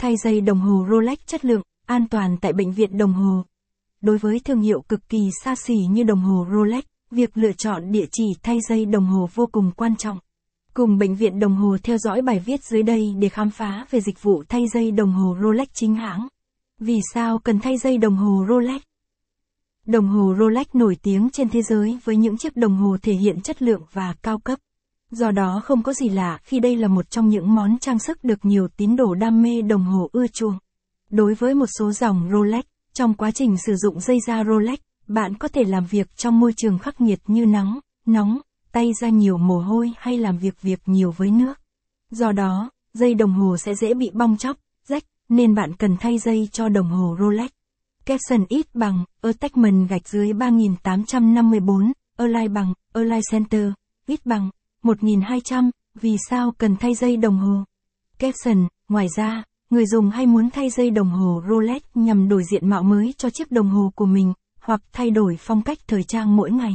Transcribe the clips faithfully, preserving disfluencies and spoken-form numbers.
Thay dây đồng hồ Rolex chất lượng, an toàn tại Bệnh viện Đồng Hồ. Đối với thương hiệu cực kỳ xa xỉ như đồng hồ Rolex, việc lựa chọn địa chỉ thay dây đồng hồ vô cùng quan trọng. Cùng Bệnh viện Đồng Hồ theo dõi bài viết dưới đây để khám phá về dịch vụ thay dây đồng hồ Rolex chính hãng. Vì sao cần thay dây đồng hồ Rolex? Đồng hồ Rolex nổi tiếng trên thế giới với những chiếc đồng hồ thể hiện chất lượng và cao cấp. Do đó không có gì lạ khi đây là một trong những món trang sức được nhiều tín đồ đam mê đồng hồ ưa chuộng. Đối với một số dòng Rolex, trong quá trình sử dụng dây da Rolex, bạn có thể làm việc trong môi trường khắc nghiệt như nắng, nóng, tay ra nhiều mồ hôi hay làm việc việc nhiều với nước. Do đó, dây đồng hồ sẽ dễ bị bong tróc, rách, nên bạn cần thay dây cho đồng hồ Rolex. Caption ít bằng, attachment gạch dưới ba nghìn tám trăm năm mươi bốn, align bằng, align center, ít bằng, một nghìn hai trăm, vì sao cần thay dây đồng hồ? Caption, ngoài ra, người dùng hay muốn thay dây đồng hồ Rolex nhằm đổi diện mạo mới cho chiếc đồng hồ của mình, hoặc thay đổi phong cách thời trang mỗi ngày.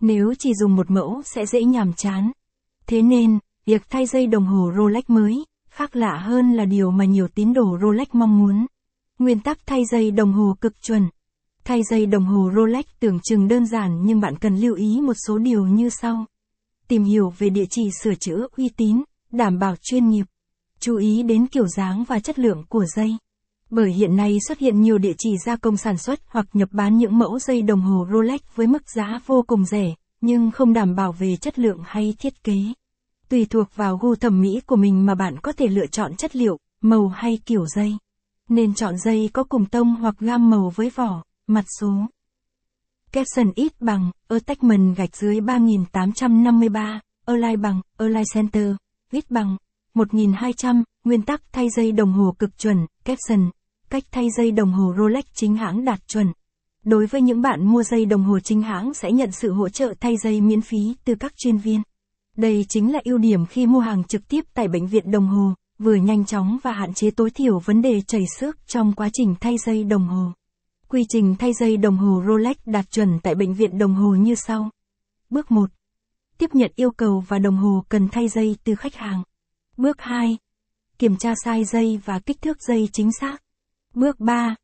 Nếu chỉ dùng một mẫu sẽ dễ nhàm chán. Thế nên, việc thay dây đồng hồ Rolex mới, khác lạ hơn là điều mà nhiều tín đồ Rolex mong muốn. Nguyên tắc thay dây đồng hồ cực chuẩn. Thay dây đồng hồ Rolex tưởng chừng đơn giản nhưng bạn cần lưu ý một số điều như sau. Tìm hiểu về địa chỉ sửa chữa uy tín, đảm bảo chuyên nghiệp. Chú ý đến kiểu dáng và chất lượng của dây. Bởi hiện nay xuất hiện nhiều địa chỉ gia công sản xuất hoặc nhập bán những mẫu dây đồng hồ Rolex với mức giá vô cùng rẻ, nhưng không đảm bảo về chất lượng hay thiết kế. Tùy thuộc vào gu thẩm mỹ của mình mà bạn có thể lựa chọn chất liệu, màu hay kiểu dây. Nên chọn dây có cùng tông hoặc gam màu với vỏ, mặt số. Caption ít bằng, attachment gạch dưới ba nghìn tám trăm năm mươi ba, align bằng, align center, ít bằng, một nghìn hai trăm, nguyên tắc thay dây đồng hồ cực chuẩn, caption, cách thay dây đồng hồ Rolex chính hãng đạt chuẩn. Đối với những bạn mua dây đồng hồ chính hãng sẽ nhận sự hỗ trợ thay dây miễn phí từ các chuyên viên. Đây chính là ưu điểm khi mua hàng trực tiếp tại Bệnh viện Đồng Hồ, vừa nhanh chóng và hạn chế tối thiểu vấn đề chảy xước trong quá trình thay dây đồng hồ. Quy trình thay dây đồng hồ Rolex đạt chuẩn tại Bệnh viện Đồng Hồ như sau. Bước một. Tiếp nhận yêu cầu và đồng hồ cần thay dây từ khách hàng. Bước hai. Kiểm tra size dây và kích thước dây chính xác. Bước ba.